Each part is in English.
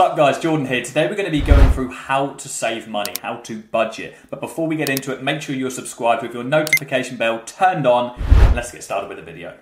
Sup guys, Jordan here. Today we're going to be going through how to save money, how to budget. But before we get into it, make sure you're subscribed with your notification bell turned on. And let's get started with the video.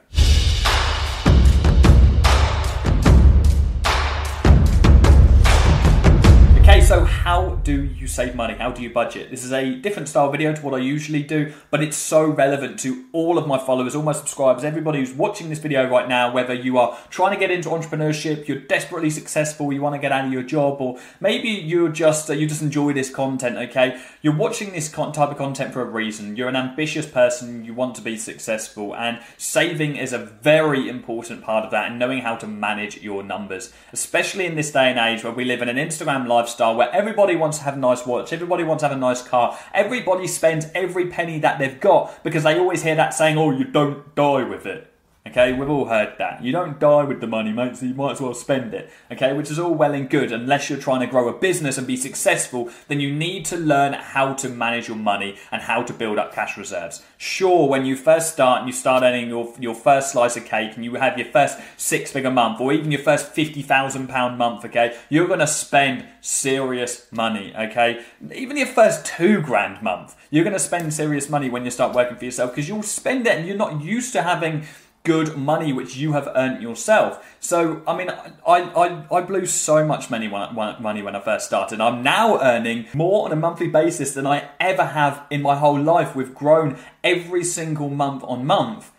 Okay, so how do you save money? How do you budget? This is a different style video to what I usually do, but it's so relevant to all of my followers, all my subscribers, everybody who's watching this video right now, whether you are trying to get into entrepreneurship, you're desperately successful, you want to get out of your job, or maybe you're just, you just enjoy this content, okay? You're watching this type of content for a reason. You're an ambitious person, you want to be successful, and saving is a very important part of that, and knowing how to manage your numbers, especially in this day and age where we live in an Instagram lifestyle where everybody wants to have a nice watch, everybody wants to have a nice car, everybody spends every penny that they've got because they always hear that saying, oh, you don't die with it. Okay, we've all heard that. You don't die with the money, mate, so you might as well spend it. Okay, which is all well and good. Unless you're trying to grow a business and be successful, then you need to learn how to manage your money and how to build up cash reserves. Sure, when you first start and you start earning your first slice of cake and you have your first six-figure month or even your first £50,000 month, okay, you're going to spend serious money, okay? Even your first £2,000 month, you're going to spend serious money when you start working for yourself because you'll spend it and you're not used to having good money which you have earned yourself. So, I mean, I blew so much money when I first started. I'm now earning more on a monthly basis than I ever have in my whole life. We've grown every single month on month,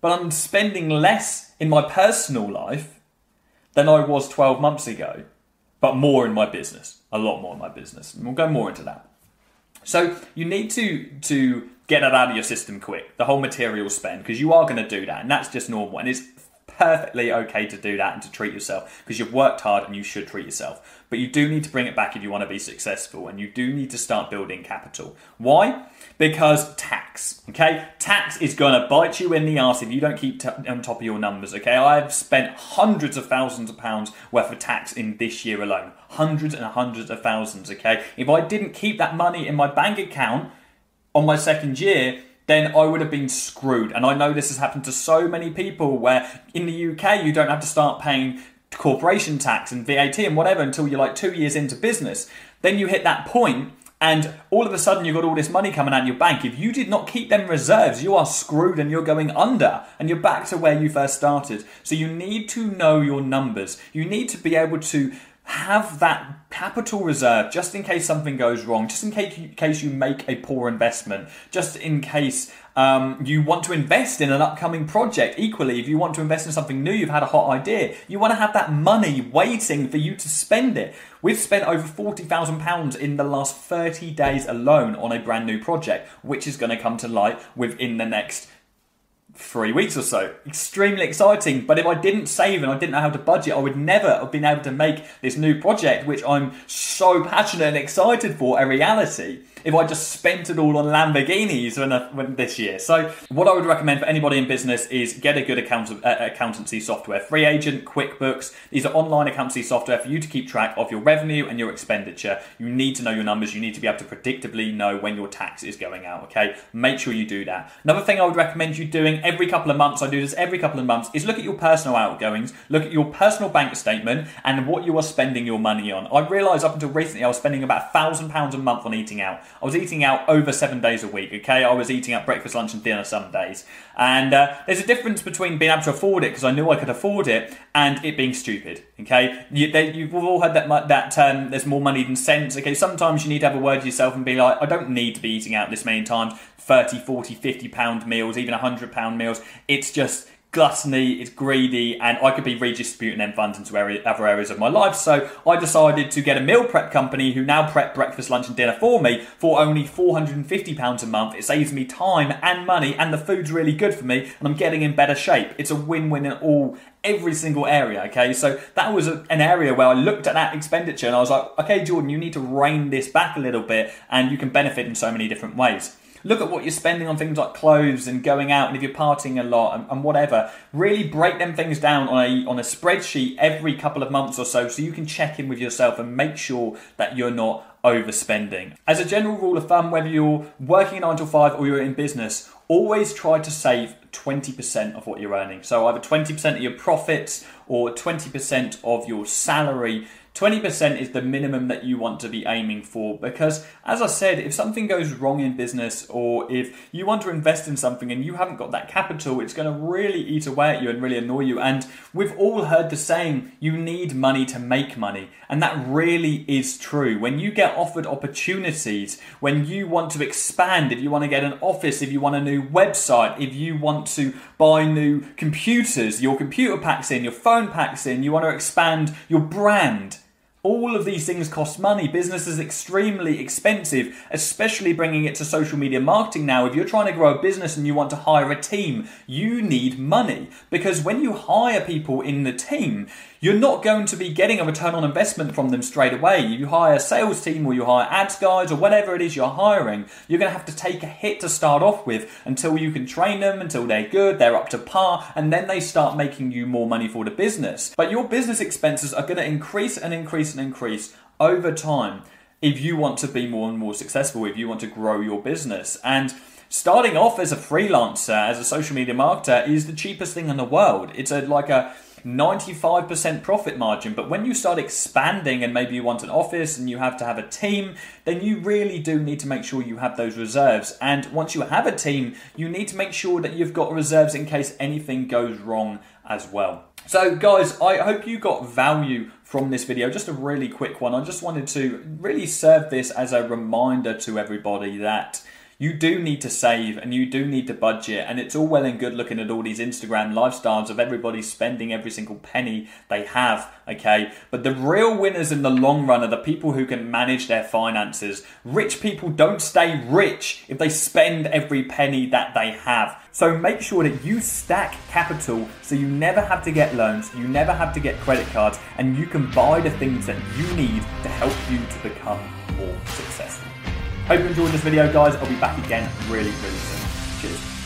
but I'm spending less in my personal life than I was 12 months ago, but more in my business, a lot more in my business. And we'll go more into that. So you need to get that out of your system quick, the whole material spend, because you are going to do that, and that's just normal, and it's perfectly okay to do that and to treat yourself, because you've worked hard and you should treat yourself. But you do need to bring it back if you want to be successful, and you do need to start building capital. Why? Because tax, okay? Tax is going to bite you in the ass if you don't keep on top of your numbers, okay? I've spent hundreds of thousands of pounds worth of tax in this year alone, hundreds and hundreds of thousands, okay? If I didn't keep that money in my bank account on my second year, then I would have been screwed. And I know this has happened to so many people where in the UK, you don't have to start paying corporation tax and VAT and whatever until you're like 2 years into business. Then you hit that point and all of a sudden you've got all this money coming out of your bank. If you did not keep them reserves, you are screwed and you're going under and you're back to where you first started. So you need to know your numbers. You need to be able to have that capital reserve just in case something goes wrong, just in case you make a poor investment, just in case you want to invest in an upcoming project. Equally, if you want to invest in something new, you've had a hot idea, you want to have that money waiting for you to spend it. We've spent over £40,000 in the last 30 days alone on a brand new project, which is going to come to light within the next 3 weeks or so. Extremely exciting, but if I didn't save and I didn't know how to budget, I would never have been able to make this new project, which I'm so passionate and excited for, a reality, if I just spent it all on Lamborghinis this year. So what I would recommend for anybody in business is get a good accountancy software. Free Agent, QuickBooks, these are online accountancy software for you to keep track of your revenue and your expenditure. You need to know your numbers. You need to be able to predictably know when your tax is going out, okay? Make sure you do that. Another thing I would recommend you doing every couple of months, I do this every couple of months, is look at your personal outgoings, look at your personal bank statement and what you are spending your money on. I realised up until recently I was spending about £1,000 a month on eating out. I was eating out over 7 days a week, okay? I was eating out breakfast, lunch and dinner some days. And there's a difference between being able to afford it, because I knew I could afford it, and it being stupid, okay? You've all heard that term, there's more money than sense, okay? Sometimes you need to have a word to yourself and be like, I don't need to be eating out this many times, 30, 40, 50 pound meals, even 100 pound meals. It's just gluttony, it's greedy, and I could be redistributing them funds into other areas of my life. So I decided to get a meal prep company who now prep breakfast, lunch and dinner for me for only £450 a month. It saves me time and money, and the food's really good for me, and I'm getting in better shape. It's a win-win in every single area, okay? So that was an area where I looked at that expenditure and I was like, okay, Jordan, you need to rein this back a little bit, and you can benefit in so many different ways. Look at what you're spending on things like clothes and going out, and if you're partying a lot and whatever. Really break them things down on a spreadsheet every couple of months or so you can check in with yourself and make sure that you're not overspending. As a general rule of thumb, whether you're working a 9 to 5 or you're in business, always try to save 20% of what you're earning. So either 20% of your profits or 20% of your salary 20% is the minimum that you want to be aiming for, because as I said, if something goes wrong in business, or if you want to invest in something and you haven't got that capital, it's going to really eat away at you and really annoy you. And we've all heard the saying, you need money to make money. And that really is true. When you get offered opportunities, when you want to expand, if you want to get an office, if you want a new website, if you want to buy new computers, your computer packs in, your phone packs in, you want to expand your brand. All of these things cost money. Business is extremely expensive, especially bringing it to social media marketing now. If you're trying to grow a business and you want to hire a team, you need money. Because when you hire people in the team, you're not going to be getting a return on investment from them straight away. You hire a sales team, or you hire ads guys, or whatever it is you're hiring, you're going to have to take a hit to start off with until you can train them, until they're good, they're up to par, and then they start making you more money for the business. But your business expenses are going to increase and increase and increase over time if you want to be more and more successful, if you want to grow your business. And starting off as a freelancer, as a social media marketer, is the cheapest thing in the world. It's like a 95% profit margin. But when you start expanding and maybe you want an office and you have to have a team, then you really do need to make sure you have those reserves. And once you have a team, you need to make sure that you've got reserves in case anything goes wrong as well. So guys, I hope you got value from this video. Just a really quick one. I just wanted to really serve this as a reminder to everybody that you do need to save and you do need to budget, and it's all well and good looking at all these Instagram lifestyles of everybody spending every single penny they have, okay? But the real winners in the long run are the people who can manage their finances. Rich people don't stay rich if they spend every penny that they have. So make sure that you stack capital so you never have to get loans, you never have to get credit cards, and you can buy the things that you need to help you to become more successful. Hope you enjoyed this video, guys. I'll be back again really, really soon. Cheers.